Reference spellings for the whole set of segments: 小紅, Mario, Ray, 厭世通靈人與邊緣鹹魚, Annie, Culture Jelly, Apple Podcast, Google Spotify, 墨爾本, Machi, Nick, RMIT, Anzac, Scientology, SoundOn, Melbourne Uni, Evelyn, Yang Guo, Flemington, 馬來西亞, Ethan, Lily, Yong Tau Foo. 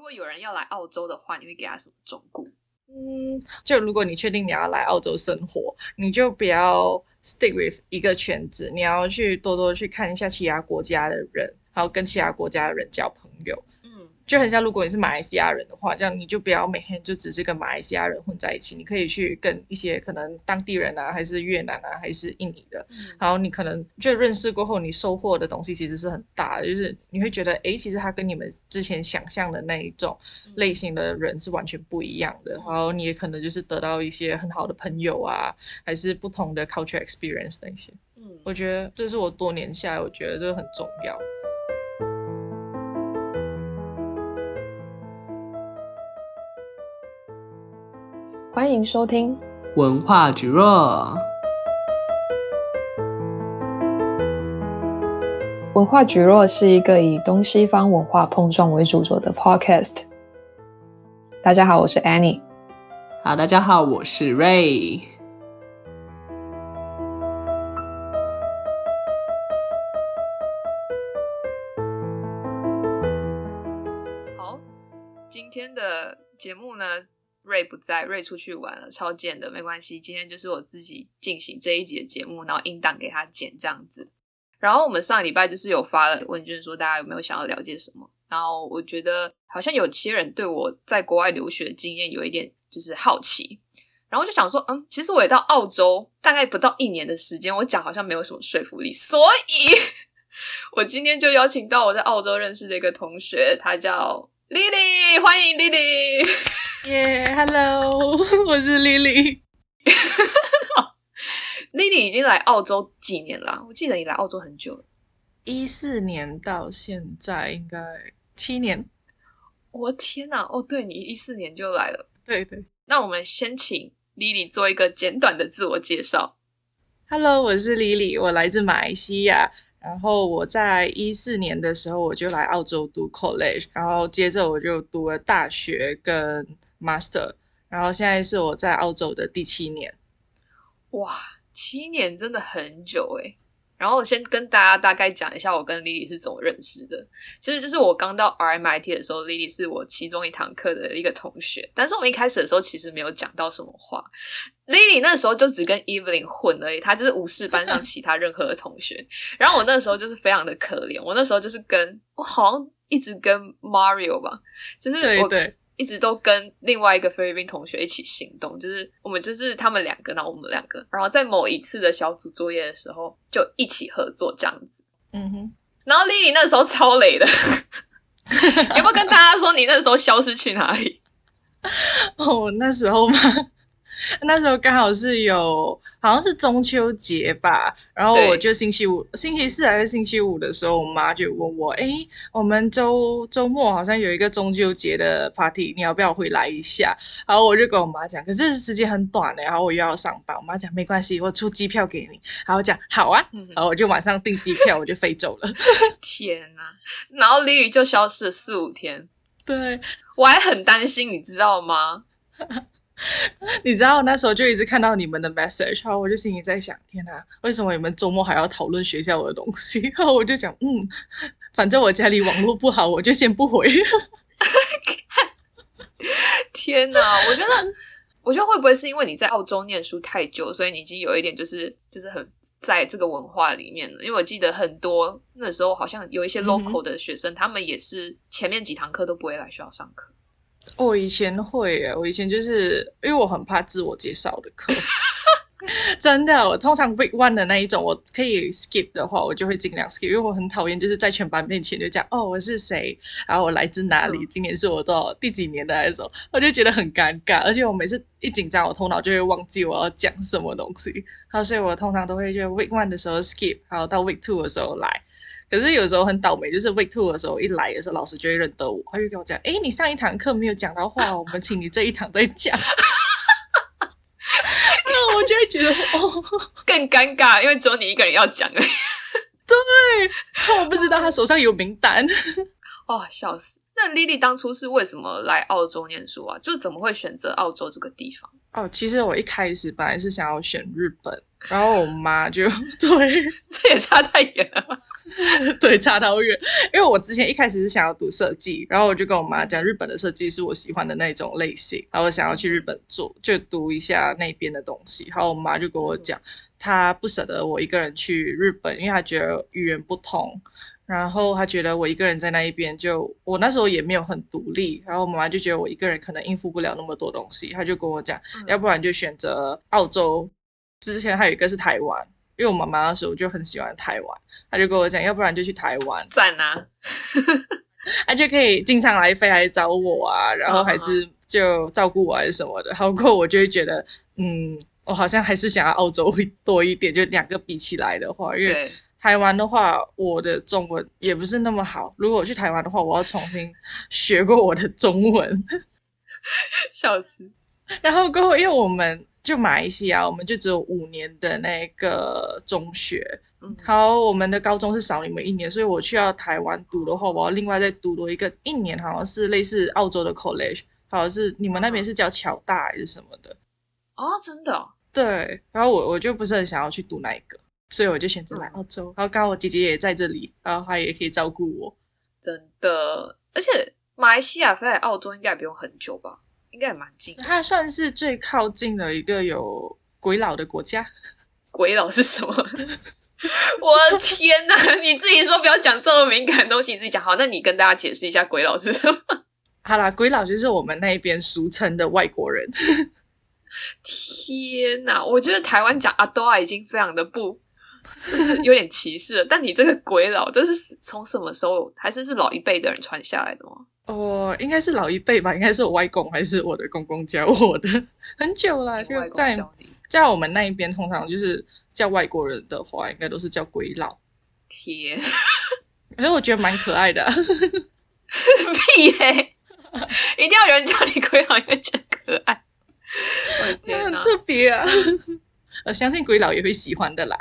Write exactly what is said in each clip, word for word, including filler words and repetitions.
如果有人要来澳洲的话，你会给他什么忠告？嗯，就如果你确定你要来澳洲生活，你就不要 stick with 一个圈子，你要去多多去看一下其他国家的人，然后跟其他国家的人交朋友。嗯，就很像如果你是马来西亚人的话，这样你就不要每天就只是跟马来西亚人混在一起，你可以去跟一些可能当地人啊，还是越南啊，还是印尼的。嗯，然后你可能就认识过后，你收获的东西其实是很大的，就是你会觉得诶，其实他跟你们之前想象的那一种类型的人是完全不一样的。然后你也可能就是得到一些很好的朋友啊，还是不同的 culture experience 那些。嗯，我觉得这是我多年下来我觉得这很重要。欢迎收听文化蒟蒻。文化蒟蒻是一个以东西方文化碰撞为主轴的 podcast。 大家好，我是 Annie。 好，大家好，我是 Ray。 好，今天的节目呢，Ray 不在， Ray 出去玩了，超贱的，没关系，今天就是我自己进行这一集的节目，然后音档给他剪这样子。然后我们上礼拜就是有发了问卷说大家有没有想要了解什么，然后我觉得好像有些人对我在国外留学的经验有一点就是好奇，然后就想说嗯，其实我也到澳洲大概不到一年的时间，我讲好像没有什么说服力，所以我今天就邀请到我在澳洲认识的一个同学，他叫 Lily， 欢迎 Lily。耶、yeah, ，Hello， 我是 Lily。 Lily 已经来澳洲几年了？我记得你来澳洲很久了，一四年到现在应该七年。我天哪！哦，对，你一四年就来了。对对。那我们先请 Lily 做一个简短的自我介绍。Hello， 我是 Lily， 我来自马来西亚。然后我在一四年的时候我就来澳洲读 college， 然后接着我就读了大学跟 master， 然后现在是我在澳洲的第七年。哇，七年真的很久耶。然后我先跟大家大概讲一下我跟 Lily 是怎么认识的。其实就是我刚到 R M I T 的时候， Lily 是我其中一堂课的一个同学，但是我们一开始的时候其实没有讲到什么话。 Lily 那时候就只跟 Evelyn 混而已，她就是无视班上其他任何的同学。然后我那时候就是非常的可怜，我那时候就是跟我好像一直跟 Mario 吧，就是我一直都跟另外一个菲律宾同学一起行动，就是我们就是他们两个，然后我们两个，然后在某一次的小组作业的时候就一起合作这样子。嗯哼。然后 Lily 那时候超累的。要不要跟大家说你那时候消失去哪里？哦，那时候吗？那时候刚好是有好像是中秋节吧，然后我就星期五星期四还是星期五的时候，我妈就问我诶，我们周周末好像有一个中秋节的 party， 你要不要回来一下？然后我就跟我妈讲，可是时间很短的，然后我又要上班。我妈讲没关系，我出机票给你。然后我讲好啊，然后我就晚上订机票我就飞走了。天啊，然后 Lily 就消失了四五天。对，我还很担心你知道吗？你知道那时候就一直看到你们的 message， 然后我就心里在想天哪，为什么你们周末还要讨论学校的东西？然后我就讲嗯，反正我家里网络不好，我就先不回。天哪，我觉得我觉得会不会是因为你在澳洲念书太久，所以你已经有一点就是就是很在这个文化里面了？因为我记得很多那时候好像有一些 local 的学生、嗯、他们也是前面几堂课都不会来学校上课。我以前会耶，我以前就是因为我很怕自我介绍的课。真的，我通常 week one 的那一种我可以 skip 的话我就会尽量 skip， 因为我很讨厌就是在全班面前就讲哦我是谁，然后我来自哪里，今年是我到第几年的那种，我就觉得很尴尬，而且我每次一紧张我头脑就会忘记我要讲什么东西，然后所以我通常都会就 week one 的时候 skip， 然后到 week two 的时候来。可是有时候很倒霉，就是 week two 的时候一来的时候，老师就会认得我，他就跟我讲：“哎，你上一堂课没有讲到话，我们请你这一堂再讲。”那我就会觉得哦，更尴尬，因为只有你一个人要讲。对，我不知道他手上有名单。哦，笑死。那 Lily 当初是为什么来澳洲念书啊？就是怎么会选择澳洲这个地方？哦，其实我一开始本来是想要选日本，然后我妈就对，这也差太远了。对，差到远，因为我之前一开始是想要读设计，然后我就跟我妈讲日本的设计是我喜欢的那种类型，然后我想要去日本做，就读一下那边的东西，然后我妈就跟我讲她不舍得我一个人去日本，因为她觉得语言不通，然后她觉得我一个人在那一边，就我那时候也没有很独立，然后妈妈就觉得我一个人可能应付不了那么多东西，她就跟我讲、嗯、要不然就选择澳洲，之前还有一个是台湾，因为我妈妈那时候就很喜欢台湾，他就跟我讲要不然就去台湾，赞啊，他就可以经常来飞来找我啊，然后还是就照顾我还是什么的，然后我就会觉得嗯，我好像还是想要澳洲多一点，就两个比起来的话，因为台湾的话我的中文也不是那么好，如果我去台湾的话我要重新学过我的中文。, 笑死。然后过后因为我们就马来西亚我们就只有五年的那个中学，然后我们的高中是少你们一年，所以我去到台湾读的话我要另外再读多一个一年，好像是类似澳洲的 college， 好像是你们那边是叫侨大还是什么的。哦，真的、哦、对，然后我我就不是很想要去读那一个，所以我就选择来澳洲、嗯、然后刚好我姐姐也在这里，然后她也可以照顾我。真的，而且马来西亚飞来澳洲应该也不用很久吧，应该也蛮近的，它算是最靠近的一个有鬼佬的国家。鬼佬是什么？我的天哪，你自己说不要讲这么敏感的东西，你自己讲。好，那你跟大家解释一下鬼佬是什么。好啦，鬼佬就是我们那边俗称的外国人。天哪，我觉得台湾讲阿多啊已经非常的不就是有点歧视了，但你这个鬼佬这是从什么时候，还是是老一辈的人传下来的吗？哦，应该是老一辈吧，应该是我外公还是我的公公教我的，很久啦。就在在我们那一边，通常就是叫外国人的话，应该都是叫鬼佬。天，可是我觉得蛮可爱的、啊。屁嘞、欸！一定要有人叫你鬼佬，因为觉得可爱。我的天哪，很特别啊！我相信鬼佬也会喜欢的啦。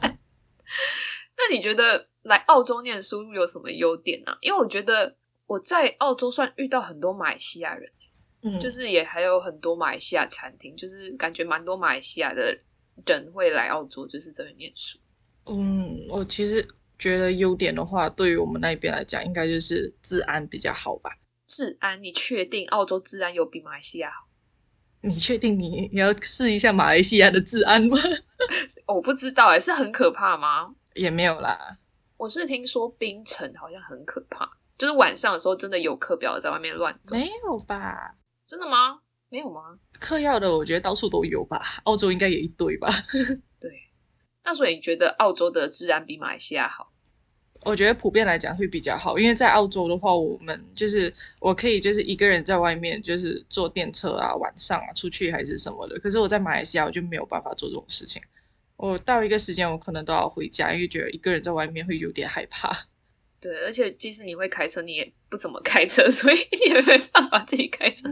那你觉得来澳洲念书有什么优点啊？因为我觉得我在澳洲算遇到很多马来西亚人、嗯、就是也还有很多马来西亚餐厅，就是感觉蛮多马来西亚的人会来澳洲就是这边念书。嗯，我其实觉得优点的话，对于我们那边来讲应该就是治安比较好吧。治安？你确定澳洲治安有比马来西亚好？你确定你你要试一下马来西亚的治安吗？我不知道耶、欸、是很可怕吗？也没有啦，我是听说槟城好像很可怕，就是晚上的时候真的有嗑药在外面乱走。没有吧？真的吗？没有吗？嗑药的我觉得到处都有吧，澳洲应该也一堆吧。对，那所以你觉得澳洲的治安比马来西亚好？我觉得普遍来讲会比较好，因为在澳洲的话，我们就是我可以就是一个人在外面就是坐电车啊，晚上啊出去还是什么的，可是我在马来西亚我就没有办法做这种事情，我到一个时间我可能都要回家，因为觉得一个人在外面会有点害怕。对，而且即使你会开车你也不怎么开车，所以你也没办法自己开车。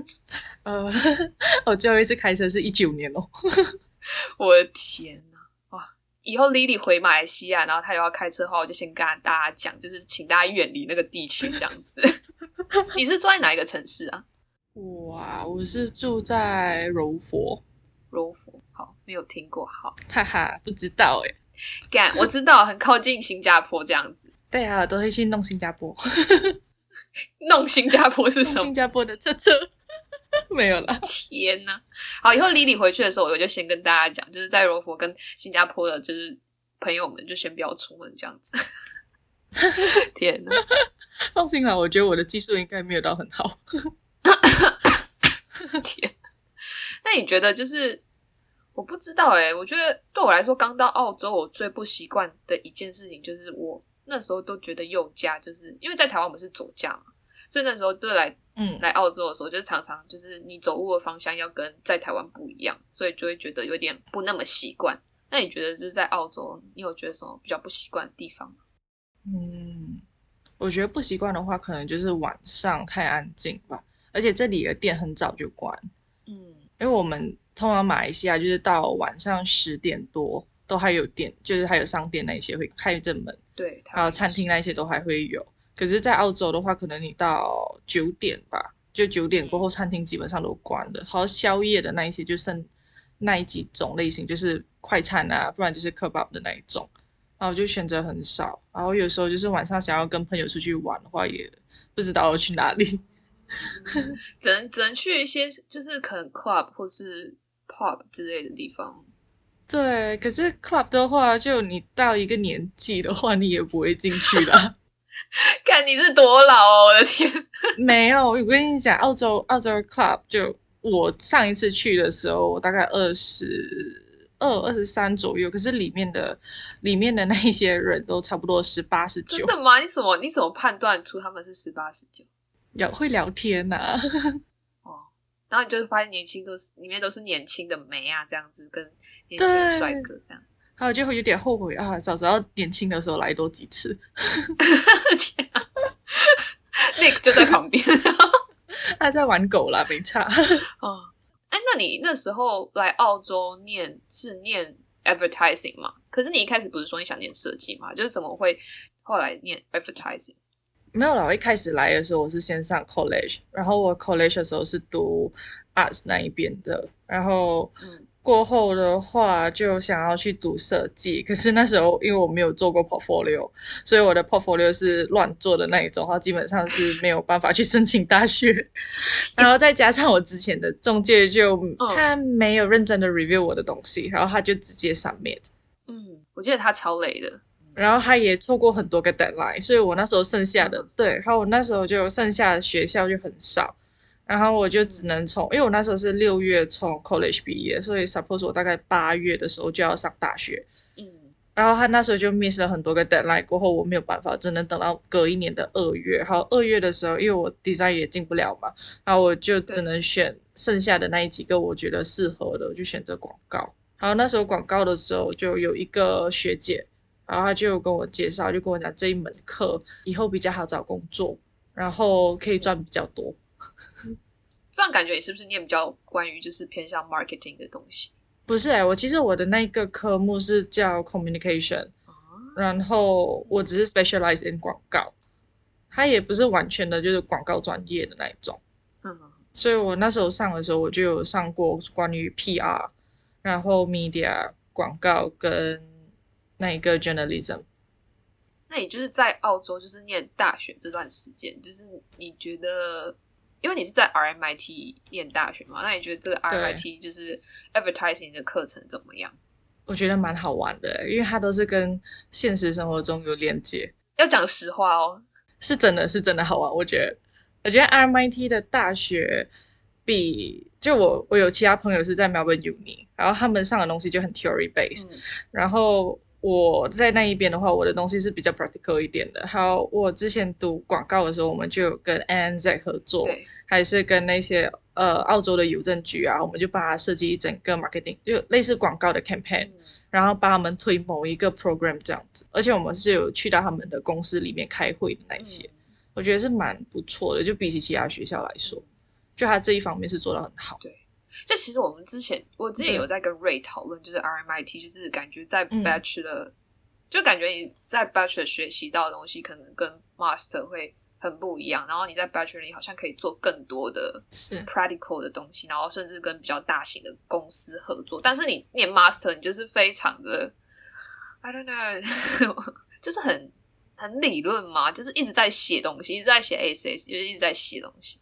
呃，我最后一次开车是一九年哦。我的天哪、啊、哇！以后 Lily 回马来西亚然后她又要开车的话，我就先跟大家讲，就是请大家远离那个地区这样子。你是住在哪一个城市啊？哇，我是住在柔佛。柔佛，好，没有听过，好，哈哈，不知道哎，干，我知道，很靠近新加坡这样子。对啊，我都会去弄新加坡。弄新加坡是什么？新加坡的车车。没有啦，天哪、啊！好，以后 Lily 回去的时候，我就先跟大家讲，就是在柔佛跟新加坡的，就是朋友们就先不要出门这样子。天哪、啊！放心啦，我觉得我的技术应该没有到很好。天。那你觉得就是我不知道哎、欸，我觉得对我来说刚到澳洲我最不习惯的一件事情就是我那时候都觉得右驾，就是因为在台湾我们是左驾嘛，所以那时候就来嗯来澳洲的时候就是常常就是你走路的方向要跟在台湾不一样，所以就会觉得有点不那么习惯。那你觉得就是在澳洲你有觉得什么比较不习惯的地方吗？嗯，我觉得不习惯的话可能就是晚上太安静吧，而且这里的店很早就关。嗯，因为我们通常马来西亚就是到晚上十点多都还有店，就是还有商店那些会开着门，对，还有餐厅那些都还会有。可是在澳洲的话可能你到九点吧，就九点过后餐厅基本上都关了，好像宵夜的那一些就剩那一几种类型，就是快餐啊，不然就是 kebab 的那一种，然后就选择很少。然后有时候就是晚上想要跟朋友出去玩的话也不知道要去哪里只能, 只能去一些就是可能 club 或是 pub 之类的地方。对，可是 club 的话就你到一个年纪的话你也不会进去了看你是多老哦，我的天没有，我跟你讲澳洲澳洲 club 就我上一次去的时候我大概二十二二十三左右，可是里面的里面的那一些人都差不多十八十九。真的吗？你怎么你怎么判断出他们是十八十九？会聊天啊哦，然后你就发现年轻都是里面都是年轻的妹啊这样子，跟年轻的帅哥这样子，还有就会有点后悔啊，早知道年轻的时候来多几次天啊Nick 就在旁边他在玩狗啦，没差哦。哎，那你那时候来澳洲念是念 advertising 吗？可是你一开始不是说你想念设计吗？就是怎么会后来念 advertising？没有啦，我一开始来的时候我是先上 college， 然后我 college 的时候是读 arts 那一边的，然后过后的话就想要去读设计，可是那时候因为我没有做过 portfolio， 所以我的 portfolio 是乱做的那一种，然后基本上是没有办法去申请大学然后再加上我之前的中介就他没有认真的 review 我的东西，然后他就直接 submit。 嗯，我记得他超累的，然后他也错过很多个 deadline， 所以我那时候剩下的、嗯、对，然后我那时候就剩下的学校就很少，然后我就只能从、嗯、因为我那时候是六月从 college 毕业，所以 suppose 我大概八月的时候就要上大学，嗯，然后他那时候就 miss 了很多个 deadline， 过后我没有办法，只能等到隔一年的二月，然后二月的时候因为我 design 也进不了嘛，然后我就只能选剩下的那一几个我觉得适合的，我就选择广告。然后那时候广告的时候就有一个学姐，然后他就跟我介绍，就跟我讲这一门课以后比较好找工作，然后可以赚比较多。这样感觉你是不是念比较关于就是偏向 marketing 的东西？不是、欸、我其实我的那个科目是叫 communication、啊、然后我只是 specialize in 广告，它也不是完全的就是广告专业的那一种、嗯、所以我那时候上的时候我就有上过关于 P R， 然后 media 广告跟那一个 journalism。 那你就是在澳洲就是念大学这段时间，就是你觉得因为你是在 R M I T 念大学嘛，那你觉得这个 R M I T 就是 advertising 的课程怎么样？我觉得蛮好玩的，因为它都是跟现实生活中有连接。要讲实话哦，是真的是真的好玩。我觉得我觉得 R M I T 的大学比就我我有其他朋友是在 Melbourne Uni， 然后他们上的东西就很 theory based、嗯、然后我在那一边的话我的东西是比较 practical 一点的。还有我之前读广告的时候我们就有跟 Anzac 合作，还是跟那些呃澳洲的邮政局啊，我们就帮他设计一整个 marketing 就类似广告的 campaign、嗯、然后帮他们推某一个 program 这样子，而且我们是有去到他们的公司里面开会的那些、嗯、我觉得是蛮不错的，就比起其他学校来说就他这一方面是做得很好。对，就其实我们之前我之前有在跟 Ray 讨论，就是 R M I T 就是感觉在 Bachelor、嗯、就感觉你在 Bachelor 学习到的东西可能跟 Master 会很不一样，然后你在 Bachelor 里好像可以做更多的 practical 的东西，然后甚至跟比较大型的公司合作。但是你念 Master 你就是非常的 I don't know 就是很很理论嘛，就是一直在写东西，一直在写 A C S 就是一直在写东西。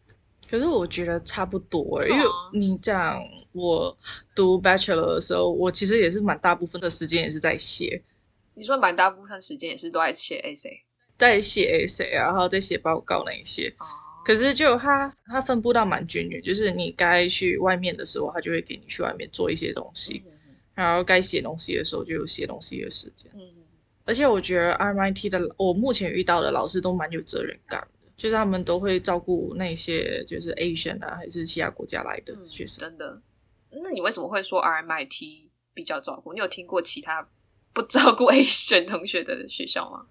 可是我觉得差不多，因为你讲我读 Bachelor 的时候我其实也是蛮大部分的时间也是在写。你说蛮大部分时间也是都在写 essay？ 在写 essay 然后在写报告那一些、哦、可是就它它分布到蛮均匀，就是你该去外面的时候它就会给你去外面做一些东西、嗯、然后该写东西的时候就有写东西的时间、嗯、而且我觉得 R M I T 的我目前遇到的老师都蛮有责任感，就是他们都会照顾那些就是 Asian 啊还是其他国家来的学生、嗯、真的。那你为什么会说 R M I T 比较照顾？你有听过其他不照顾 Asian 同学的学校吗？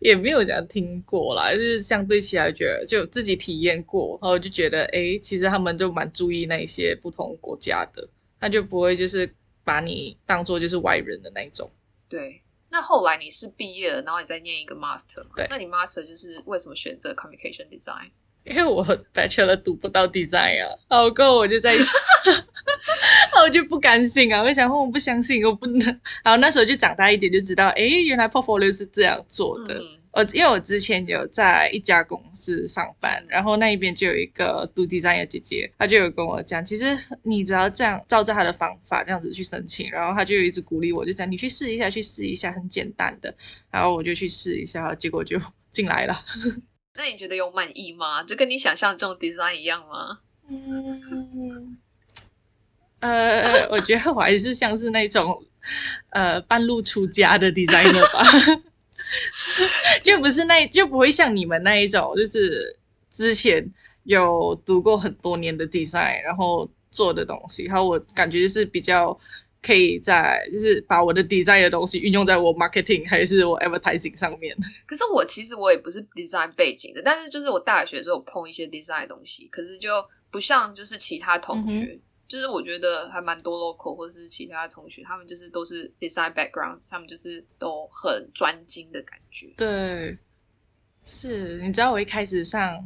也没有讲听过啦，就是相对起来觉得就自己体验过，然后就觉得诶其实他们就蛮注意那些不同国家的，他就不会就是把你当作就是外人的那一种。对，那后来你是毕业了，然后你再念一个 master 嘛？对。那你 master 就是为什么选择 communication design？ 因为我 bachelor 读不到 design 啊，好够我就在，我就不甘心啊，我想我不相信，我不能。然后那时候就长大一点就知道，哎，原来 portfolio 是这样做的。嗯因为我之前有在一家公司上班，然后那一边就有一个读 design 的姐姐，她就有跟我讲，其实你只要这样照着她的方法这样子去申请，然后她就一直鼓励我，就讲你去试一下去试一下，很简单的，然后我就去试一下，结果就进来了。那你觉得有满意吗？这跟你想象中 design 一样吗？嗯，呃，我觉得我还是像是那种呃半路出家的 designer 吧。就不是那就不会像你们那一种，就是之前有读过很多年的 design 然后做的东西，然后我感觉就是比较可以在就是把我的 design 的东西运用在我 marketing 还是我 advertising 上面。可是我其实我也不是 design 背景的，但是就是我大学的时候碰一些 design 的东西，可是就不像就是其他同学、嗯、就是我觉得还蛮多 local 或者是其他同学他们就是都是 design background， 他们就是都很专精的感觉。对，是，你知道我一开始上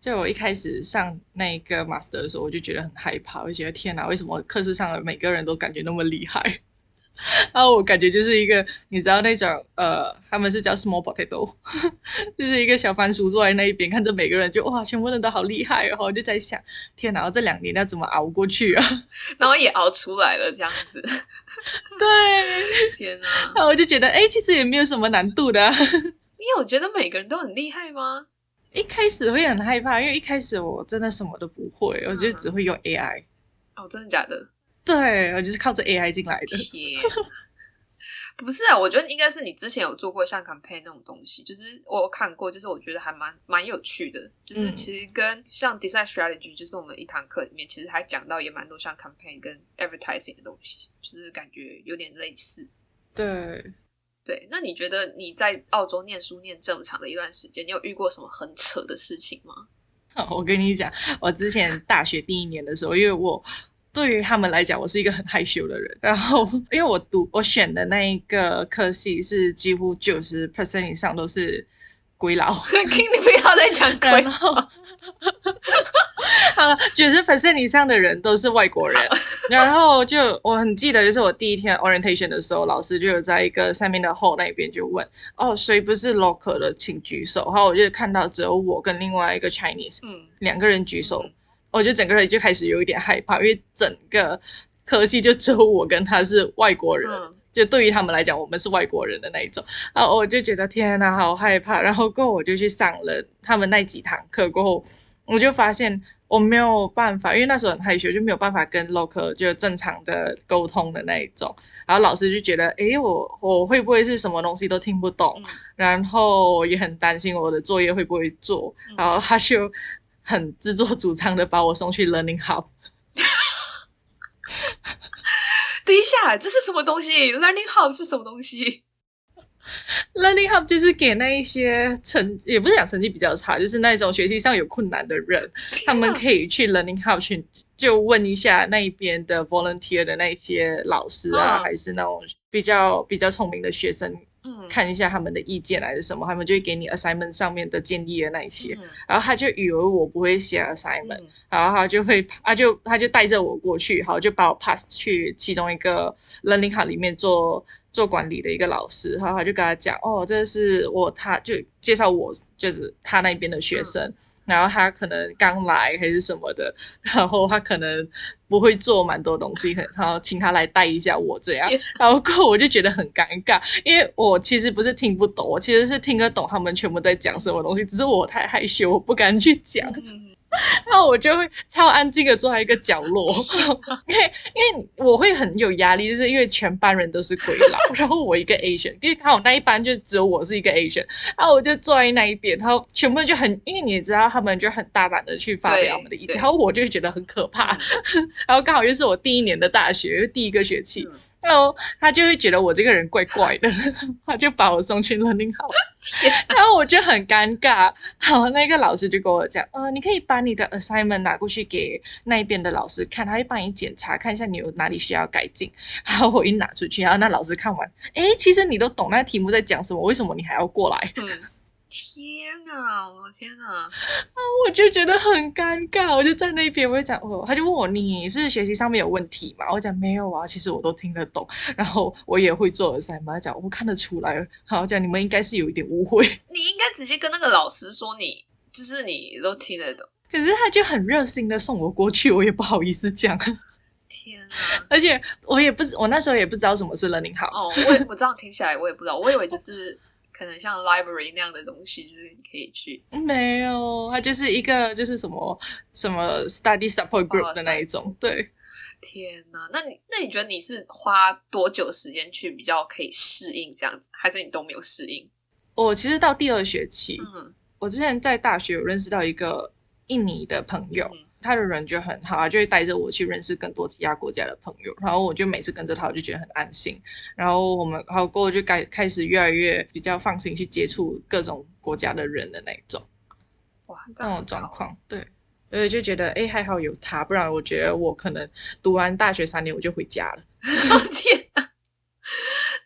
就我一开始上那个 master 的时候，我就觉得很害怕，我就觉得天哪，为什么课室上的每个人都感觉那么厉害。然后我感觉就是一个你知道那种呃，他们是叫 small potato， 就是一个小番薯坐在那一边看着每个人，就哇全部人都好厉害，然后我就在想天哪，这两年要怎么熬过去啊，然后也熬出来了这样子。对，天哪，然后我就觉得哎，其实也没有什么难度的、啊、你有觉得每个人都很厉害吗？一开始会很害怕，因为一开始我真的什么都不会，我就只会用 A I、嗯、哦，真的假的？对，我就是靠着 A I 进来的。天不是啊，我觉得应该是你之前有做过像 campaign 那种东西，就是我有看过，就是我觉得还蛮蛮有趣的，就是其实跟像 design strategy， 就是我们一堂课里面其实还讲到也蛮多像 campaign 跟 advertising 的东西，就是感觉有点类似。对对，那你觉得你在澳洲念书念这么长的一段时间，你有遇过什么很扯的事情吗？我跟你讲，我之前大学第一年的时候，因为我对于他们来讲我是一个很害羞的人，然后因为我读我选的那一个科系是几乎 百分之九十 以上都是鬼佬。你不要再讲鬼佬好了， 百分之九十 以上的人都是外国人。然后就我很记得就是我第一天 orientation 的时候，老师就有在一个上面的后那边就问哦谁不是 local 的请举手，然后我就看到只有我跟另外一个 Chinese、嗯、两个人举手、嗯，我就整个人就开始有一点害怕，因为整个科系就只有我跟他是外国人、嗯、就对于他们来讲我们是外国人的那一种，然后我就觉得天哪好害怕。然后过后我就去上了他们那几堂课，过后我就发现我没有办法，因为那时候很害羞就没有办法跟 local 就正常的沟通的那一种，然后老师就觉得诶我我会不会是什么东西都听不懂、嗯、然后也很担心我的作业会不会做、嗯、然后他就很自作主张的把我送去 learning hub。 等一下，这是什么东西？ learning hub 是什么东西？ learning hub 就是给那一些成也不是讲成绩比较差，就是那种学习上有困难的人、啊、他们可以去 learning hub 去就问一下那一边的 volunteer 的那些老师啊、嗯、还是那种比较比较聪明的学生，看一下他们的意见还是什么，他们就会给你 assignment 上面的建议的那一些、嗯、然后他就以为我不会写 assignment、嗯、然后他就会他就他就带着我过去，然后就把我 pass 去其中一个 learning hub 里面做做管理的一个老师，然后他就跟他讲哦这是我他就介绍我就是他那边的学生、嗯，然后他可能刚来还是什么的，然后他可能不会做蛮多东西，然后请他来带一下我这样。然后过后我就觉得很尴尬，因为我其实不是听不懂，我其实是听得懂他们全部在讲什么东西，只是我太害羞我不敢去讲。然后我就会超安静的坐在一个角落，因为因为我会很有压力，就是因为全班人都是鬼佬，然后我一个 Asian， 因为刚好那一班就只有我是一个 Asian， 然后我就坐在那一边，然后全部就很，因为你知道他们就很大胆的去发表他们的意见，然后我就觉得很可怕。然后刚好又是我第一年的大学，第一个学期，然后他就会觉得我这个人怪怪的，他就把我送去 learning house， 然后我就很尴尬。然后那个老师就跟我讲，呃，你可以把你的 assignment 拿过去给那一边的老师看，他会帮你检查，看一下你有哪里需要改进。然后我一拿出去，然后那老师看完，哎，其实你都懂那题目在讲什么，为什么你还要过来？嗯天啊，我的天啊！啊，我就觉得很尴尬，我就在那边，我就讲，哦，他就问我你是学习上面有问题吗？我讲没有啊，其实我都听得懂，然后我也会做assignment嘛。他讲我看得出来，好讲你们应该是有一点误会。你应该直接跟那个老师说你，就是你都听得懂。可是他就很热心的送我过去，我也不好意思讲。天啊！而且我也不，我那时候也不知道什么是 learning house。哦，我我这样听起来我也不知道，我以为就是。可能像 library 那样的东西，就是你可以去。没有，它就是一个就是什么什么 study support group 的那一种。Oh, 对，天哪，那你那你觉得你是花多久时间去比较可以适应这样子，还是你都没有适应？我其实到第二学期，嗯，我之前在大学有认识到一个印尼的朋友。嗯，他的人就很好，他就会带着我去认识更多其他国家的朋友，然后我就每次跟着他，我就觉得很安心。然后我们好过就开开始越来越比较放心去接触各种国家的人的那一种，哇，这种状况，对，所以就觉得哎，还好有他，不然我觉得我可能读完大学三年我就回家了。天啊，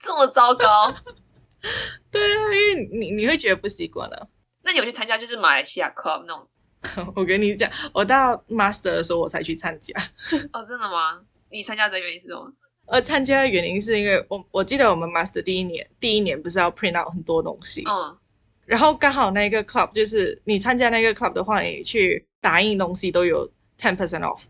这么糟糕？对啊，因为你你会觉得不习惯了。那你有去参加就是马来西亚 club 那种？我跟你讲，我到 master 的时候我才去参加。哦，真的吗？你参加的原因是什么？呃，参加的原因是因为我我记得我们 master 第一年，第一年不是要 print out 很多东西，嗯，然后刚好那个 club 就是你参加那个 club 的话，你去打印东西都有 ten percent off。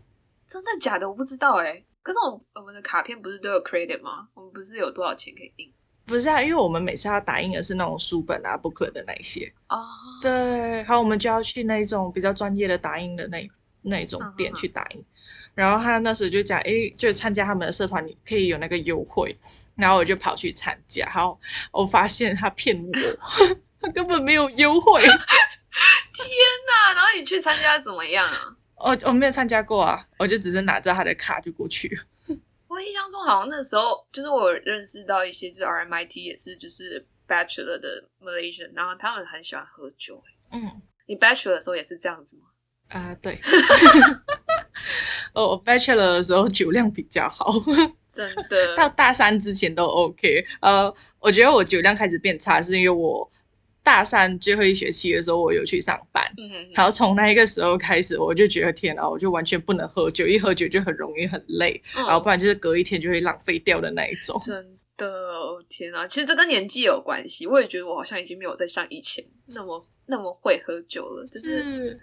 真的假的？我不知道哎、欸。可是我我们的卡片不是都有 credit 吗？我们不是有多少钱可以印？不是啊，因为我们每次要打印的是那种书本啊 booklet 的那一些、oh. 对，还有我们就要去那种比较专业的打印的那那种店去打印、uh-huh. 然后他那时候就讲诶，就参加他们的社团你可以有那个优惠，然后我就跑去参加，然后我发现他骗我他根本没有优惠天哪，然后你去参加怎么样啊？我我没有参加过啊，我就只是拿着他的卡就过去。我印象中好像那时候就是我认识到一些就是 R M I T 也是就是 Bachelor 的 Malaysian， 然后他们很喜欢喝酒。嗯，你 Bachelor 的时候也是这样子吗？啊、呃，对哦，我 Bachelor 的时候酒量比较好真的，到大三之前都 OK。 呃，我觉得我酒量开始变差是因为我大三最后一学期的时候我有去上班、嗯、哼哼，然后从那一个时候开始我就觉得天啊，我就完全不能喝酒，一喝酒就很容易很累、嗯、然后不然就是隔一天就会浪费掉的那一种。真的，天啊，其实这跟年纪有关系，我也觉得我好像已经没有再像以前那么那么会喝酒了，就是、嗯、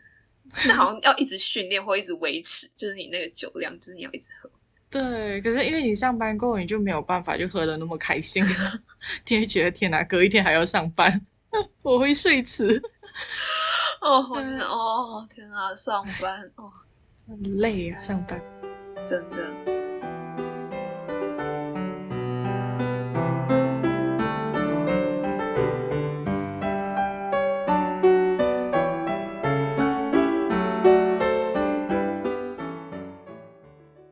这好像要一直训练或一直维持，就是你那个酒量就是你要一直喝。对，可是因为你上班过后你就没有办法就喝得那么开心你会觉得天啊，隔一天还要上班我会睡迟哦，我真的哦，天啊，上班哦，很累啊，上班真的。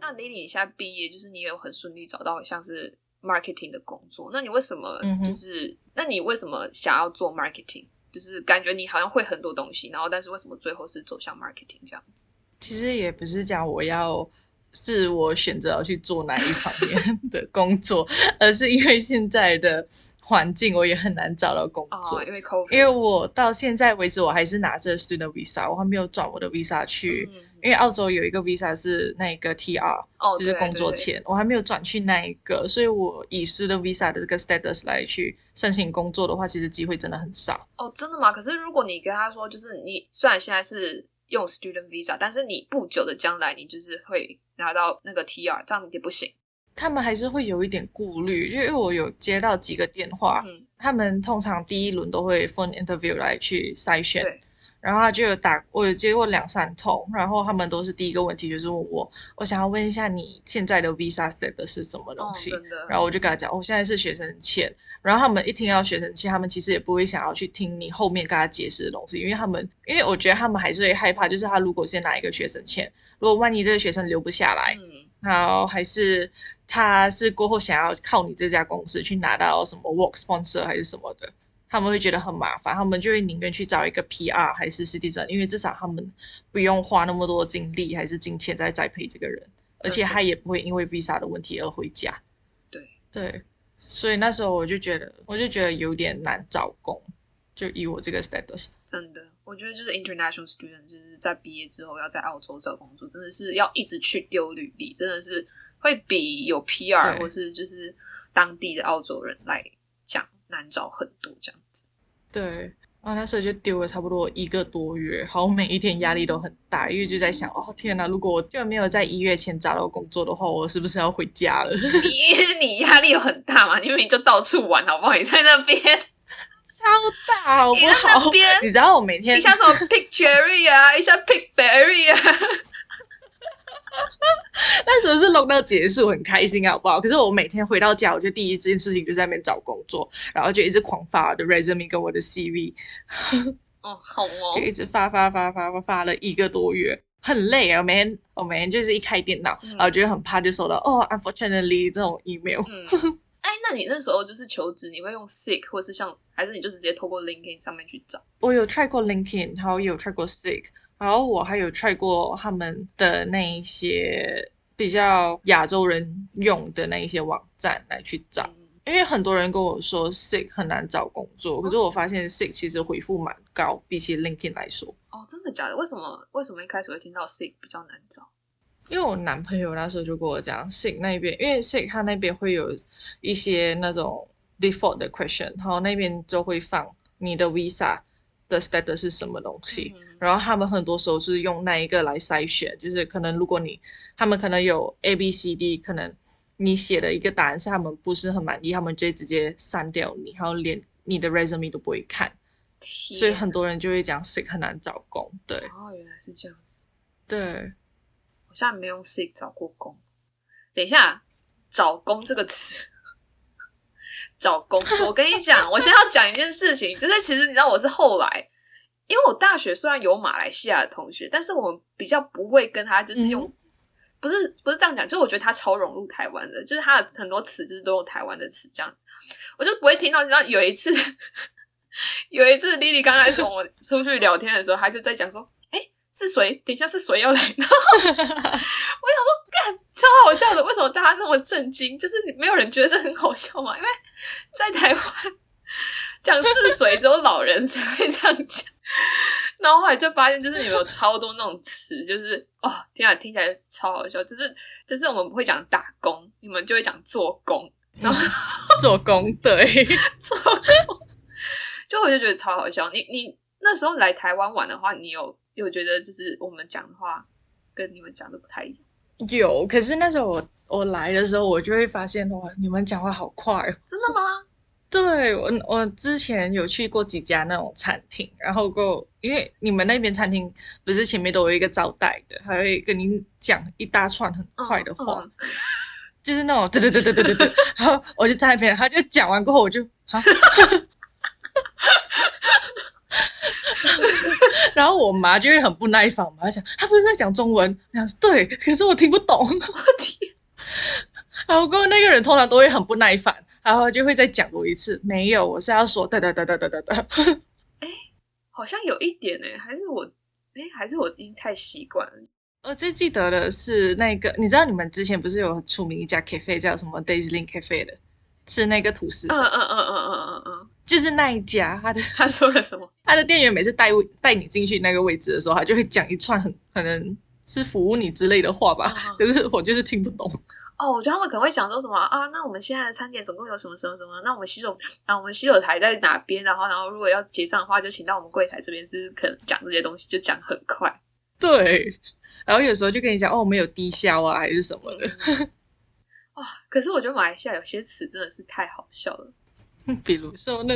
那 Lily 现在毕业，就是你也有很顺利找到像是marketing 的工作，那你为什么就是、嗯、那你为什么想要做 marketing？ 就是感觉你好像会很多东西，然后但是为什么最后是走向 marketing 这样子？其实也不是讲我要是我选择要去做哪一方面的工作而是因为现在的环境我也很难找到工作、哦、因为 COVID， 因为我到现在为止我还是拿着 student visa， 我还没有转我的 visa 去、嗯、因为澳洲有一个 visa 是那个 T R、哦、就是工作签，我还没有转去那一个，所以我以 student visa 的这个 status 来去申请工作的话，其实机会真的很少。哦，真的吗？可是如果你跟他说就是你虽然现在是用 student visa， 但是你不久的将来你就是会拿到那个 T R， 这样也不行。他们还是会有一点顾虑，因为我有接到几个电话、嗯、他们通常第一轮都会 phone interview 来去筛选，然后他就有打我有接过两三通，然后他们都是第一个问题就是问我我想要问一下你现在的 visa status 是什么东西、哦、然后我就跟他讲我、哦、现在是学生签，然后他们一听到学生签他们其实也不会想要去听你后面跟他解释的东西，因为他们因为我觉得他们还是会害怕，就是他如果先拿一个学生签，如果万一这个学生留不下来、嗯、然后还是他是过后想要靠你这家公司去拿到什么 work sponsor 还是什么的，他们会觉得很麻烦，他们就会宁愿去找一个 P R 还是 citizen， 因为至少他们不用花那么多精力还是金钱在栽培这个人，而且他也不会因为 visa 的问题而回家。对对，所以那时候我就觉得我就觉得有点难找工，就以我这个 status。 真的我觉得就是 international student 就是在毕业之后要在澳洲找工作真的是要一直去丢履历，真的是会比有 P R 或是就是当地的澳洲人来讲难找很多这样子。对啊，那时候就丢了差不多一个多月，好，每一天压力都很大，因为就在想，哦天哪，如果我就没有在一月前找到工作的话，我是不是要回家了？你你压力有很大嘛？因为你就到处玩，好不好？你在那边超大，好不好？你在那边，你知道我每天一下什么 pick cherry 啊，一下 pick berry 啊。那时候是 lockdown 结束，很开心好不好？可是我每天回到家，我就第一件事情就在那边找工作，然后就一直狂发我的 resume 跟我的 C V。 哦，好哦，就一直发发发发发发了一个多月，很累啊！我每天我每天就是一开电脑，嗯、然后就很怕就收到哦 unfortunately 这种 email。嗯、哎，那你那时候就是求职，你会用 Seek 或是像，还是你就直接透过 LinkedIn 上面去找？我有 try 过 LinkedIn， 然后也有 try 过 Seek。然后我还有 try 过他们的那一些比较亚洲人用的那一些网站来去找，因为很多人跟我说 Seek 很难找工作，可是我发现 Seek 其实回复蛮高，比起 LinkedIn 来说。哦，真的假的？为什么为什么一开始会听到 Seek 比较难找？因为我男朋友那时候就跟我讲 Seek 那边，因为 Seek 他那边会有一些那种 default 的 question， 然后那边就会放你的 visa 的 status 是什么东西。嗯，然后他们很多时候是用那一个来筛选，就是可能如果你他们可能有 A B C D， 可能你写的一个答案是他们不是很满意，他们就会直接删掉你，然后连你的 resume 都不会看，所以很多人就会讲 Seek 很难找工。对，哦，原来是这样子。对，我现在没用 Seek 找过工。等一下，找工这个词。找工作，我跟你讲，我现在要讲一件事情，就是其实你知道我是后来，因为我大学虽然有马来西亚的同学，但是我们比较不会跟他就是用、嗯、不是不是这样讲，就是我觉得他超融入台湾的，就是他的很多词就是都用台湾的词这样，我就不会听到。你知道有一次有一次 Lily 刚才跟我出去聊天的时候，他就在讲说诶是谁，等一下是谁要来，然后我想说干超好笑的，为什么大家那么震惊，就是没有人觉得这很好笑嘛，因为在台湾讲是谁只有老人才会这样讲。然后后来就发现，就是你们有超多那种词，就是哦，天啊，听起来超好笑。就是就是我们不会讲打工，你们就会讲做工，然后、嗯、做工，对，做工。就我就觉得超好笑。你你那时候来台湾玩的话，你有有觉得就是我们讲的话跟你们讲的不太一样？有，可是那时候我我来的时候，我就会发现哇，你们讲话好快哦！真的吗？对，我我之前有去过几家那种餐厅，然后过因为你们那边餐厅不是前面都有一个招待的，还会跟你讲一大串很快的话，嗯嗯、就是那种对对对对对对对，然后我就在那边，他就讲完过后我就啊，然后我妈就会很不耐烦嘛，她想她不是在讲中文，她说对，可是我听不懂，我天，然后过后那个人通常都会很不耐烦。然后就会再讲多一次，没有，我是要说哒哒哒哒哒哒哒。哎，好像有一点哎，还是我哎，还是我已经太习惯了。我最记得的是那个，你知道你们之前不是有很出名一家 cafe 叫什么 Dazzling Cafe 的，吃那个吐司的。嗯嗯嗯嗯嗯嗯嗯，就是那一家，他的他说了什么？他的店员每次带带你进去那个位置的时候，他就会讲一串很可能是服务你之类的话吧，嗯、可是我就是听不懂。哦，我觉得他们可能会讲说什么啊？那我们现在的餐点总共有什么什么什么？那我们洗手啊，我们洗手台在哪边？然后，然后如果要结账的话，就请到我们柜台这边。就是可能讲这些东西就讲很快。对，然后有时候就跟你讲哦，我们有低消啊，还是什么的。哇、嗯哦！可是我觉得马来西亚有些词真的是太好笑了。比如说呢，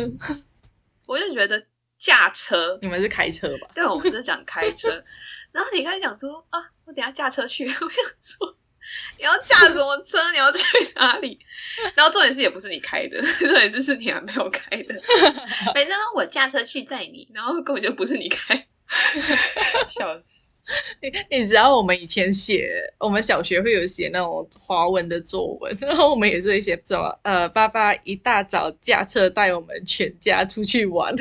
我就觉得驾车，你们是开车吧？对，我们就讲开车。然后你刚才讲说啊，我等一下驾车去。我想说。你要驾什么车？你要去哪里？然后重点是也不是你开的，重点是是你还没有开的。反正我驾车去载你，然后根本就不是你开，笑死！你, 你知道我们以前写，我们小学会有写那种华文的作文，然后我们也是会写什么呃，爸爸一大早驾车带我们全家出去玩。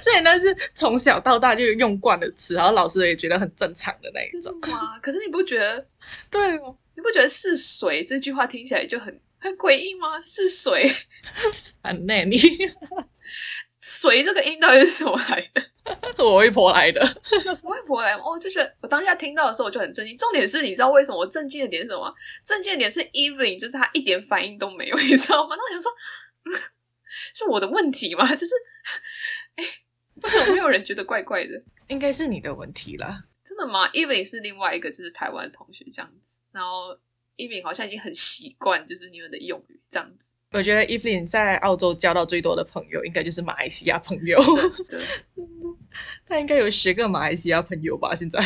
所以那是从小到大就用惯的词，然后老师也觉得很正常的那一种。哇！可是你不觉得？对哦，你不觉得是谁这句话听起来就很很诡异吗？是谁？烦呢、欸、你！谁这个音到底是什么来的？是我外婆来的。我外婆来哦，就觉得我当下听到的时候我就很震惊。重点是，你知道为什么我震惊的点是什么？震惊的点是 Evelyn 就是她一点反应都没有，你知道吗？那我想说，是我的问题吗？就是。哎、欸，为什么没有人觉得怪怪的？应该是你的问题啦。真的吗？ Evelyn 是另外一个就是台湾同学这样子，然后 Evelyn 好像已经很习惯就是你们的用语这样子。我觉得 Evelyn 在澳洲交到最多的朋友应该就是马来西亚朋友。他应该有十个马来西亚朋友吧现在。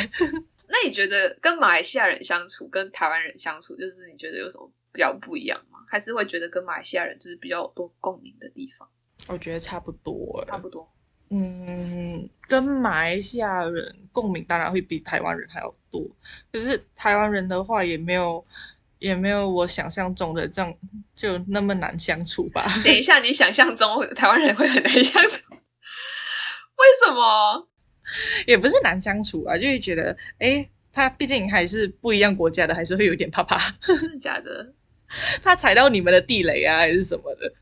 那你觉得跟马来西亚人相处跟台湾人相处，就是你觉得有什么比较不一样吗？还是会觉得跟马来西亚人就是比较多共鸣的地方？我觉得差不多，差不多。嗯，跟马来西亚人共鸣当然会比台湾人还要多，可是台湾人的话也没有，也没有我想象中的这样就那么难相处吧。等一下，你想象中台湾人会很难相处？为什么？也不是难相处啊，就会觉得，哎，他毕竟还是不一样国家的，还是会有点怕怕。真的假的？他踩到你们的地雷啊，还是什么的？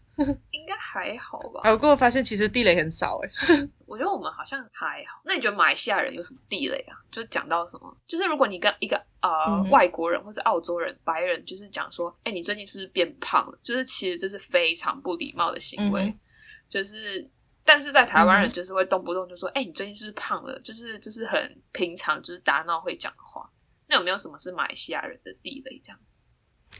应该还好吧。不过我发现其实地雷很少哎、欸。我觉得我们好像还好。那你觉得马来西亚人有什么地雷啊？就讲到什么，就是如果你跟一个呃、嗯、外国人或是澳洲人、白人，就是讲说，哎、欸，你最近是不是变胖了？就是其实这是非常不礼貌的行为。嗯、就是，但是在台湾人就是会动不动就说，哎、嗯欸，你最近是不是胖了？就是这、就是很平常，就是打闹会讲的话。那有没有什么是马来西亚人的地雷这样子？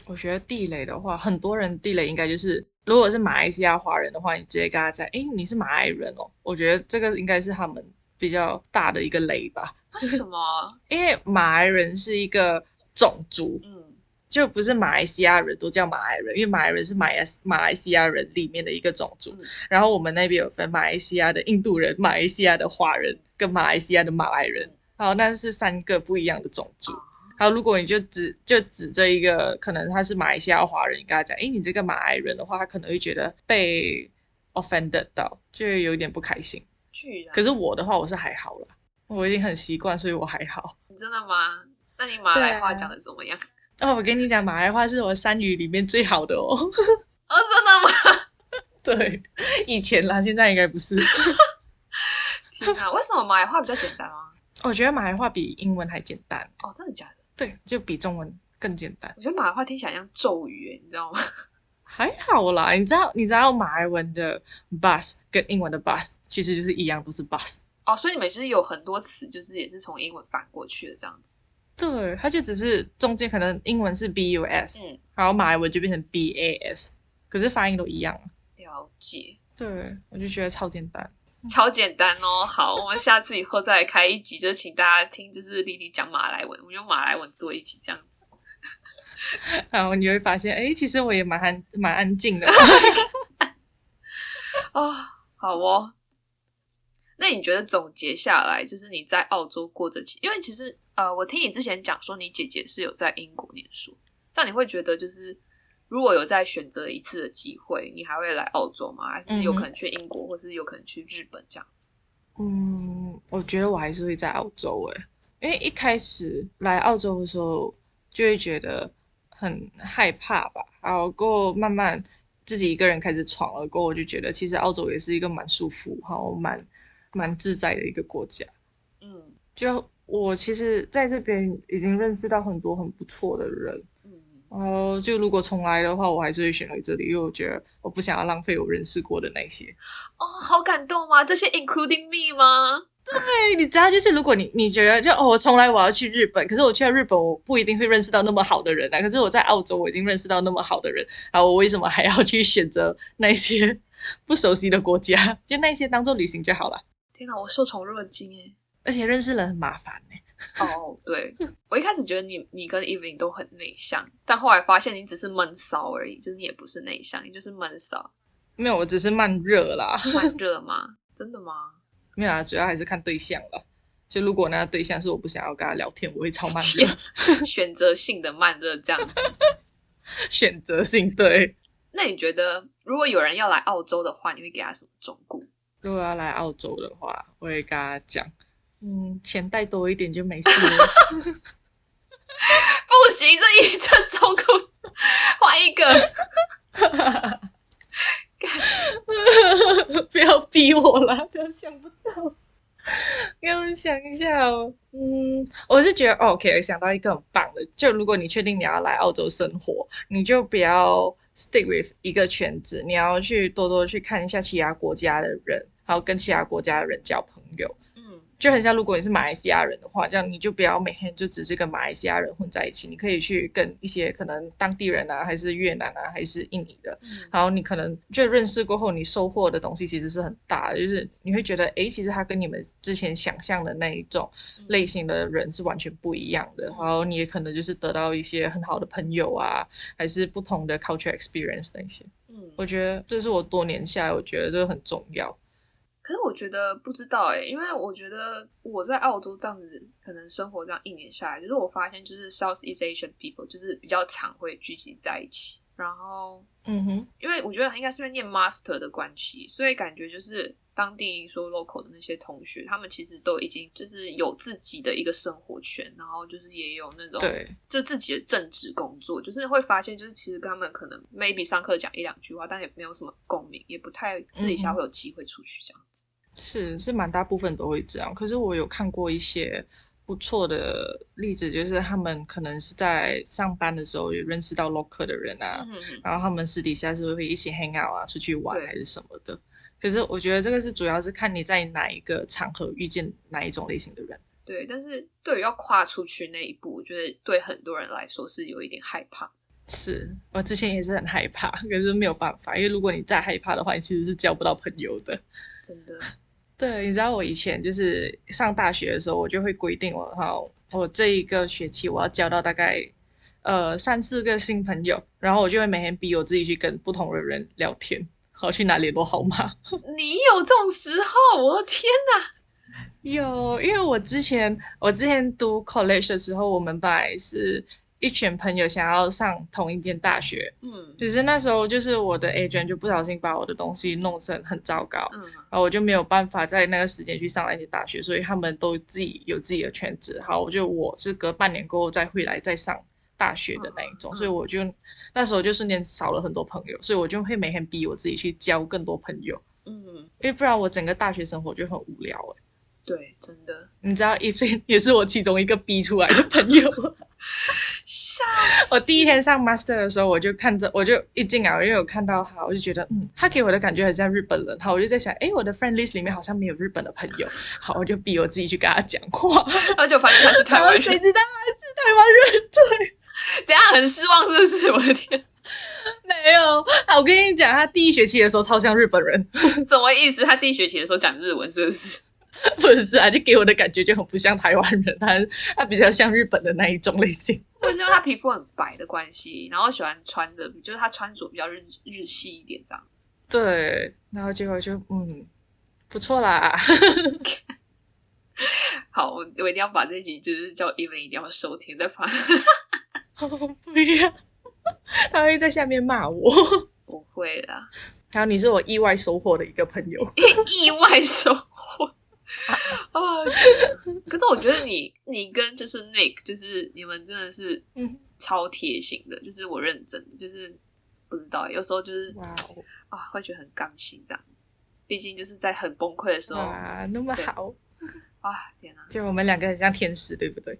我觉得地雷的话，很多人地雷应该就是。如果是马来西亚华人的话，你直接跟他讲，诶，你是马来人哦，我觉得这个应该是他们比较大的一个雷吧。为什么？因为马来人是一个种族，嗯，就不是马来西亚人都叫马来人，因为马来人是马来马来西亚人里面的一个种族、嗯。然后我们那边有分马来西亚的印度人、马来西亚的华人跟马来西亚的马来人，好，那是三个不一样的种族。哦，然后如果你就指就指这一个，可能他是马来西亚华人，你跟他讲，诶，你这个马来人的话，他可能会觉得被 offended 到，就有点不开心。居然。可是我的话，我是还好啦，我已经很习惯，所以我还好。你真的吗？那你马来话讲的怎么样？啊、哦，我跟你讲，马来话是我三语里面最好的哦。哦，真的吗？对，以前啦，现在应该不是。天哪，为什么马来话比较简单啊？我觉得马来话比英文还简单。哦，真的假的？对，就比中文更简单。我觉得马来话听起来像咒语，你知道吗？还好啦，你知道，你知道马来文的 bus 跟英文的 bus 其实就是一样，都是 bus。哦，所以你们是有很多词，就是也是从英文翻过去的这样子。对，它就只是中间可能英文是 bus，、嗯、然后马来文就变成 bas， 可是发音都一样。了解。对，我就觉得超简单。超简单哦，好，我们下次以后再来开一集，就请大家听，就是莉莉讲马来文，我们用马来文做一集这样子。然后你会发现，哎，其实我也蛮安蛮安静的。哦，好哦。那你觉得总结下来，就是你在澳洲过着，因为其实呃，我听你之前讲说你姐姐是有在英国念书，这样你会觉得就是。如果有再选择一次的机会，你还会来澳洲吗？还是有可能去英国，嗯、或是有可能去日本这样子？嗯，我觉得我还是会在澳洲诶，因为一开始来澳洲的时候就会觉得很害怕吧，然后过慢慢自己一个人开始闯了，过我就觉得其实澳洲也是一个蛮舒服，然后蛮蛮自在的一个国家。嗯，就我其实在这边已经认识到很多很不错的人。然后就如果重来的话，我还是会选回这里，因为我觉得我不想要浪费我认识过的那些。哦，好感动吗？这些 including me 吗？对，你知道，就是如果你你觉得就哦，我重来我要去日本，可是我去了日本，我不一定会认识到那么好的人啊。可是我在澳洲，我已经认识到那么好的人，然后我为什么还要去选择那些不熟悉的国家？就那些当做旅行就好了。天哪，我受宠若惊耶！而且认识人很麻烦耶。哦，对，我一开始觉得你你跟 Evelyn 都很内向，但后来发现你只是闷骚而已，就是你也不是内向，你就是闷骚。没有，我只是慢热啦。慢热吗？真的吗？没有啊，主要还是看对象啦。就如果那对象是我不想要跟他聊天，我会超慢热，选择性的慢热这样子。选择性，对。那你觉得如果有人要来澳洲的话，你会给他什么忠告？如果要来澳洲的话，我会跟他讲，嗯，钱带多一点就没事了。不行，这一阵忠告换一个。不要逼我啦，都想不到。让我想一下哦，嗯，我是觉得 OK， 想到一个很棒的，就如果你确定你要来澳洲生活，你就不要 stick with 一个圈子，你要去多多去看一下其他国家的人，还有跟其他国家的人交朋友。嗯，就很像如果你是马来西亚人的话，这样你就不要每天就只是跟马来西亚人混在一起，你可以去跟一些可能当地人啊，还是越南啊，还是印尼的。嗯，然后你可能就认识过后，你收获的东西其实是很大的，就是你会觉得诶，其实他跟你们之前想象的那一种类型的人是完全不一样的。然后你也可能就是得到一些很好的朋友啊，还是不同的 culture experience 那些。嗯，我觉得这是我多年下来我觉得这很重要。可是我觉得不知道欸，因为我觉得我在澳洲这样子可能生活这样一年下来，就是我发现就是 Southeast Asian people 就是比较常会聚集在一起，然后嗯哼，因为我觉得应该是因为念 master 的关系，所以感觉就是当地说 local 的那些同学，他们其实都已经就是有自己的一个生活圈，然后就是也有那种对就自己的正职工作，就是会发现就是其实他们可能 maybe 上课讲一两句话，但也没有什么共鸣，也不太私底下会有机会出去这样子。嗯，是是蛮大部分都会这样。可是我有看过一些不错的例子，就是他们可能是在上班的时候有认识到 local 的人啊，嗯，然后他们私底下是会一起 hang out 啊，出去玩还是什么的。可是我觉得这个是主要是看你在哪一个场合遇见哪一种类型的人。对，但是对于要跨出去那一步，我觉得对很多人来说是有一点害怕。是，我之前也是很害怕，可是没有办法，因为如果你再害怕的话，你其实是交不到朋友的。真的。对，你知道我以前就是上大学的时候，我就会规定我好，我这一个学期我要交到大概呃三四个新朋友，然后我就会每天逼我自己去跟不同的人聊天。好，去拿联络号码。你有这种时候？我的天哪！有，因为我之前我之前读 college 的时候，我们本来是一群朋友想要上同一间大学，嗯，可是那时候就是我的 agent 就不小心把我的东西弄成很糟糕，嗯，然后我就没有办法在那个时间去上那间大学，所以他们都自己有自己的圈子。好，我就我是隔半年过后再回来再上大学的那一种，嗯，所以我就那时候就瞬间少了很多朋友，所以我就会每天逼我自己去交更多朋友，嗯，因为不然我整个大学生活就很无聊。欸，对，真的。你知道 Ethan 也是我其中一个逼出来的朋友。笑死！我第一天上 master 的时候，我就看着，我就一进来，因为我看到他，我就觉得，嗯，他给我的感觉很像日本人。好，我就在想，哎，我的 friend list 里面好像没有日本的朋友。好，我就逼我自己去跟他讲话，然后就发现他是台湾人。谁知道他是台湾人？对。怎样，很失望是不是？我的天，没有。啊，我跟你讲，他第一学期的时候超像日本人。什么意思？他第一学期的时候讲日文是不是？不是啊，就给我的感觉就很不像台湾人，他他比较像日本的那一种类型。或者是因为他皮肤很白的关系，然后喜欢穿的，就是他穿着比较日日系一点这样子。对，然后结果就嗯，不错啦。好，我一定要把这集就是叫 Evan 一定要收听再发。不要，他会在下面骂我。不会啦。还有你是我意外收获的一个朋友。意外收获。哦，可是我觉得你你跟就是 Nick 就是你们真的是超贴心的，嗯，就是我认真的，就是不知道有时候就是哇，哦，啊会觉得很刚性这样子，毕竟就是在很崩溃的时候啊那么好啊，天哪，就我们两个很像天使对不对？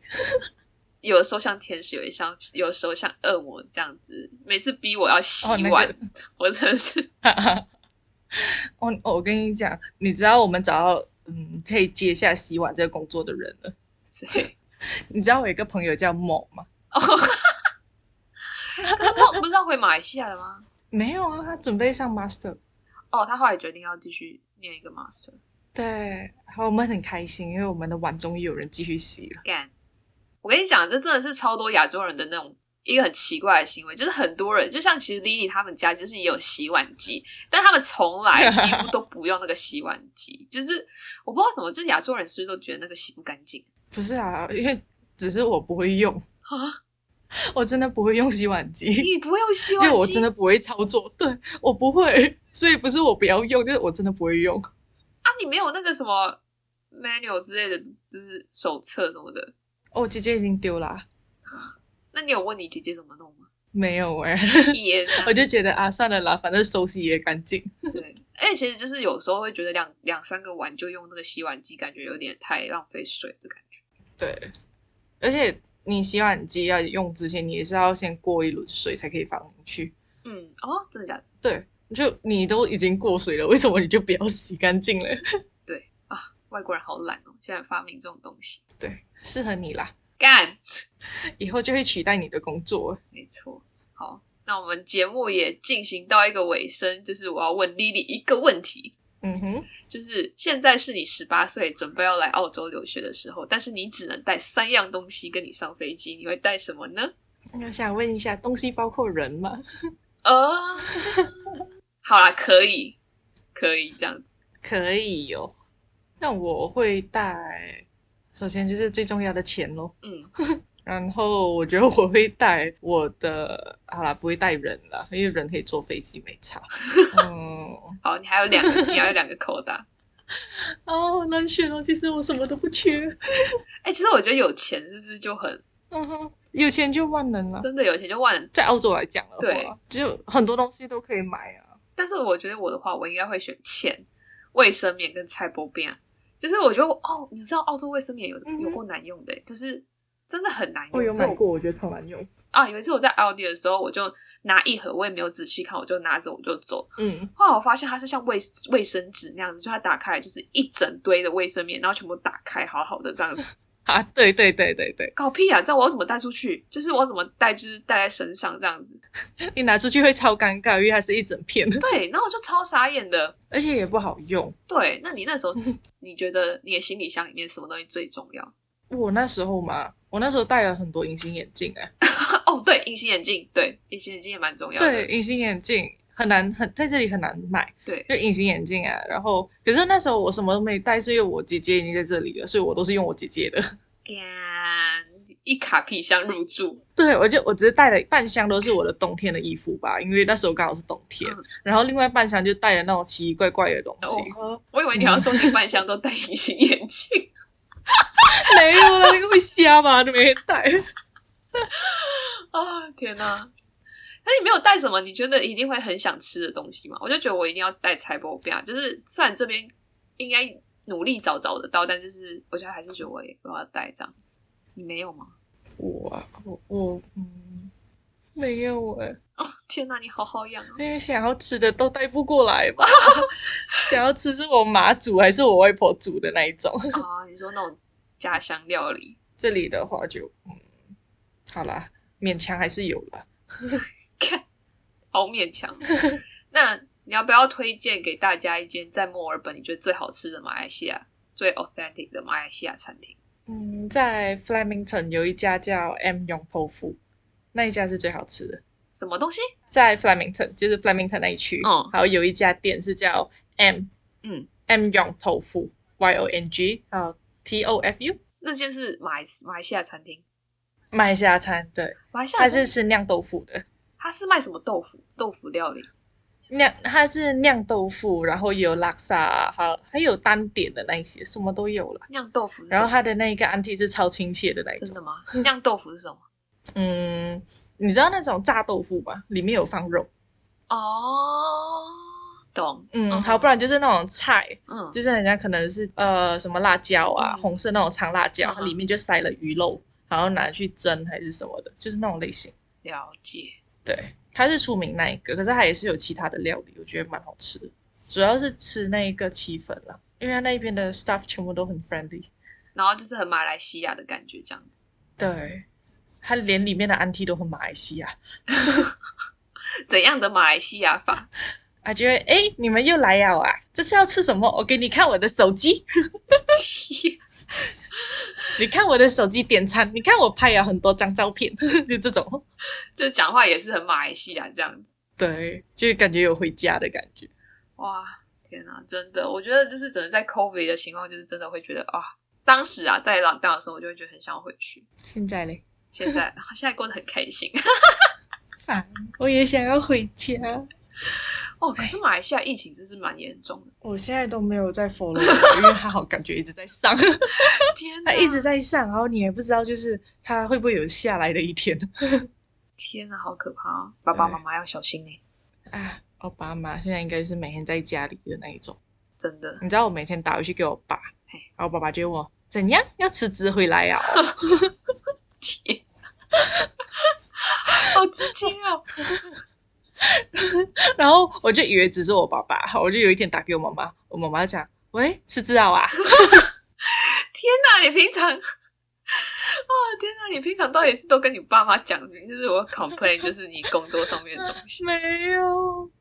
有的时候像天使，有一像有时候像恶魔这样子，每次逼我要洗碗，哦那個，我真的是我我跟你讲，你知道我们找到嗯，可以接下洗碗这个工作的人了。谁？你知道我有一个朋友叫某吗？哦，某不是要回马来西亚了吗？没有啊，他准备上 master。哦，他后来决定要继续念一个 master。对，我们很开心，因为我们的碗终于有人继续洗了。干！我跟你讲，这真的是超多亚洲人的那种一个很奇怪的行为，就是很多人就像其实 Lily 他们家就是也有洗碗机，但他们从来几乎都不用那个洗碗机就是我不知道什么，就是亚洲人是不是都觉得那个洗不干净？不是啊，因为只是我不会用啊，我真的不会用洗碗机。你不会用洗碗机？因为我真的不会操作，对，我不会，所以不是我不要用，就是我真的不会用啊。你没有那个什么 manual 之类的，就是手册什么的？哦，姐姐已经丢啦。那你有问你姐姐怎么弄吗？没有哎、欸，天哪！我就觉得啊，算了啦，反正手洗也干净。对，而且其实就是有时候会觉得两两三个碗就用那个洗碗机，感觉有点太浪费水的感觉。对，而且你洗碗机要用之前，你也是要先过一轮水才可以放进去。嗯，哦，真的假的？对，就你都已经过水了，为什么你就不要洗干净了？对啊，外国人好懒哦，竟然发明这种东西。对，适合你啦。干，以后就会取代你的工作。没错。好，那我们节目也进行到一个尾声，就是我要问 Lily 一个问题。嗯哼，就是现在是你十八岁准备要来澳洲留学的时候，但是你只能带三样东西跟你上飞机，你会带什么呢？我想问一下，东西包括人吗？呃，好啦，可以可以这样子，可以哦。那我会带，首先就是最重要的钱咯。嗯，然后我觉得我会带我的，好啦，不会带人啦，因为人可以坐飞机没差。嗯，好，你还有两个，你还有两个口袋。哦，好难选哦，其实我什么都不缺。哎、欸，其实我觉得有钱是不是就很，嗯哼，有钱就万能了，真的有钱就万能。在澳洲来讲的话，对，就很多东西都可以买啊。但是我觉得我的话，我应该会选钱、卫生棉跟菜包饼。就是我觉得我哦，你知道澳洲卫生棉有有过难用的、欸，就是真的很难用。我有买过，我觉得超难用啊！有一次我在奥地的时候，我就拿一盒，我也没有仔细看，我就拿着我就走。嗯，后来我发现它是像卫卫生纸那样子，就它打开来就是一整堆的卫生棉，然后全部打开，好好的这样子。啊，对对对对对，搞屁啊！这样我要怎么带出去？就是我要怎么带，就是带在身上这样子。你拿出去会超尴尬，因为它是一整片的。对，然后我就超傻眼的，而且也不好用。对，那你那时候，你觉得你的行李箱里面什么东西最重要？我那时候嘛，我那时候戴了很多隐形眼镜哎、欸。哦，对，隐形眼镜，对，隐形眼镜也蛮重要的。对，隐形眼镜。很难很在这里很难买，对，就隐形眼镜啊。然后可是那时候我什么都没带，是因为我姐姐已经在这里了，所以我都是用我姐姐的。一卡皮箱入住。对，我就我只是带了半箱都是我的冬天的衣服吧，因为那时候刚好是冬天、嗯、然后另外半箱就带了那种奇奇怪怪的东西、哦、我以为你要说你半箱都带隐形眼镜。没有啦，你会瞎吧，你没带。啊，天哪。那你没有带什么你觉得一定会很想吃的东西吗？我就觉得我一定要带菜包饼，就是虽然这边应该努力找找得到，但就是我觉得还是觉得我也我要带这样子。你没有吗？我我我嗯，没有哎、欸。哦，天哪，你好好养啊！因为想要吃的都带不过来吧。想要吃是我妈煮还是我外婆煮的那一种？啊，你说那种家乡料理？这里的话就嗯，好啦，勉强还是有啦。看，好勉强。那你要不要推荐给大家一间在墨尔本你觉得最好吃的马来西亚，最 authentic 的马来西亚餐厅？嗯，在 Flemington 有一家叫 Yong Tau Foo， 那一家是最好吃的。什么东西？在 Flemington， 就是 Flemington 那一区，嗯，然后有一家店是叫 M， 嗯 ，M Yong Tau Foo Y O N G 啊 T O F U， 那间是马来马来西亚餐厅。卖下餐，对，它是吃酿豆腐的。它是卖什么豆腐？豆腐料理？酿，它是酿豆腐，然后有拉萨，还还有单点的那一些，什么都有了。酿豆腐。然后它的那一个auntie是超亲切的那一种。真的吗？酿豆腐是什么？嗯，你知道那种炸豆腐吧？里面有放肉。哦，懂。嗯，好，不然就是那种菜，嗯，就是人家可能是呃什么辣椒啊，嗯、红色那种长辣椒，嗯、它里面就塞了鱼肉。然后拿去蒸还是什么的，就是那种类型。了解。对，它是出名那一个，可是它也是有其他的料理，我觉得蛮好吃的。主要是吃那一个气氛啦，因为它那边的 staff 全部都很 friendly， 然后就是很马来西亚的感觉这样子。对，它连里面的 auntie 都很马来西亚。怎样的马来西亚法？啊，就会哎，你们又来了啊！这次要吃什么？我给你看我的手机。你看我的手机点餐，你看我拍了很多张照片，就这种，就讲话也是很马来西亚这样子。对，就感觉有回家的感觉。哇，天哪，真的，我觉得就是只能在 COVID 的情况，就是真的会觉得啊，当时啊在 lockdown 的时候，我就会觉得很想回去。现在嘞？现在现在过得很开心。烦，我也想要回家。哦，可是马来西亚疫情真是蛮严重的。我现在都没有在 follow， 因为它好感觉一直在上。天哪，它一直在上，然后你也不知道就是它会不会有下来的一天。天哪，好可怕啊！爸爸妈妈要小心哎、欸。啊，我爸妈现在应该是每天在家里的那一种。真的。你知道我每天打回去给我爸，然后爸爸就问我怎样要辞职回来啊？天，好直接啊！然后我就以为只是我爸爸，我就有一天打给我妈妈，我妈妈讲：“喂，是知道啊？”天哪，你平常，哇、哦，天哪，你平常到底是都跟你爸妈讲，就是我 complain， 就是你工作上面的东西。没有，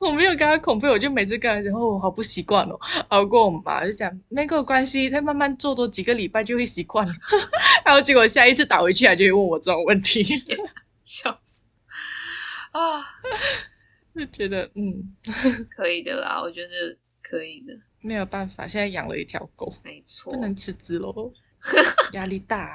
我没有跟他 complain， 我就每次跟他讲，哦，我好不习惯哦。然后跟我妈就讲，没有关系，再慢慢做多几个礼拜就会习惯了。然后结果下一次打回去，他就会问我这种问题，笑死。啊，就觉得嗯，可以的啦，我觉得可以的，没有办法，现在养了一条狗，没错，不能辞职咯，压力大、啊，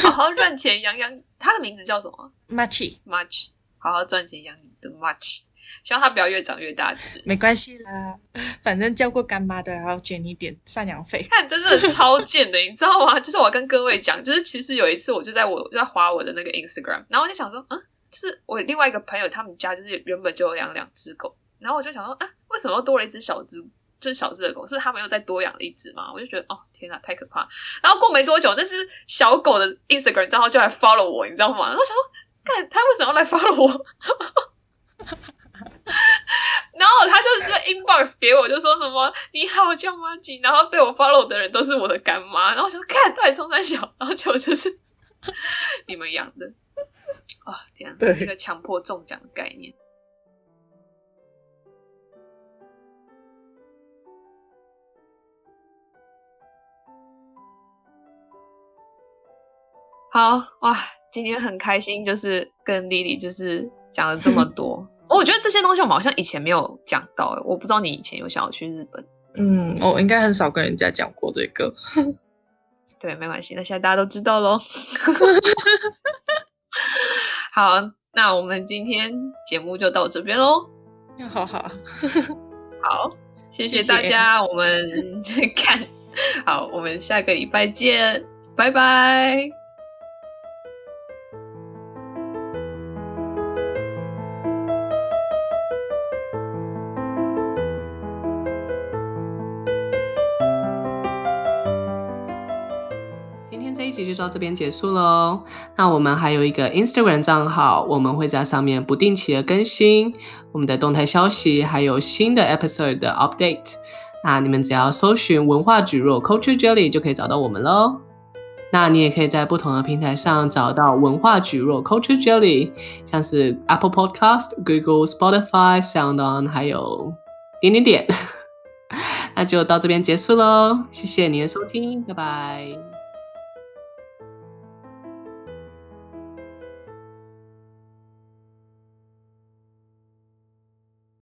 好好赚钱养养，他的名字叫什么 ？Machi Machi， 好好赚钱养你的 Machi， 希望他不要越长越大只，没关系啦，反正叫过干妈的，还要捐一点赡养费。看，真的超贱的，你知道吗？就是我跟各位讲，就是其实有一次我就在我就在滑我的那个 Instagram， 然后我就想说，嗯。就是我另外一个朋友，他们家就是原本就有养两只狗，然后我就想说，啊，为什么又多了一只小只，就是小只的狗？是他们又再多养了一只吗？我就觉得，哦，天哪，太可怕了！然后过没多久，那只小狗的 Instagram 账号就来 follow 我，你知道吗？我想说，看他为什么要来 follow 我？然后他就是这 inbox 给我，就说什么你好，叫妈吉，然后被我 follow 的人都是我的干妈，然后我想看到底送三小，然后结果就是你们养的。哦，天啊，一个强迫中奖的概念。好哇，今天很开心，就是跟 Lily 就是讲了这么多。我觉得这些东西我们好像以前没有讲到、欸，我不知道你以前有想要去日本。嗯，我应该很少跟人家讲过这个。对，没关系，那现在大家都知道咯。好，那我们今天节目就到这边咯。好好好，谢谢大家，谢谢我们看好，我们下个礼拜见，拜拜。就到这边结束咯。那我们还有一个 Instagram 账号，我们会在上面不定期的更新我们的动态消息，还有新的 episode 的 update。 那你们只要搜寻文化蒟蒻 Culture Jelly 就可以找到我们咯。那你也可以在不同的平台上找到文化蒟蒻 Culture Jelly， 像是 Apple Podcast、 Google Spotify、 SoundOn 还有点点点。那就到这边结束咯，谢谢你的收听，拜拜。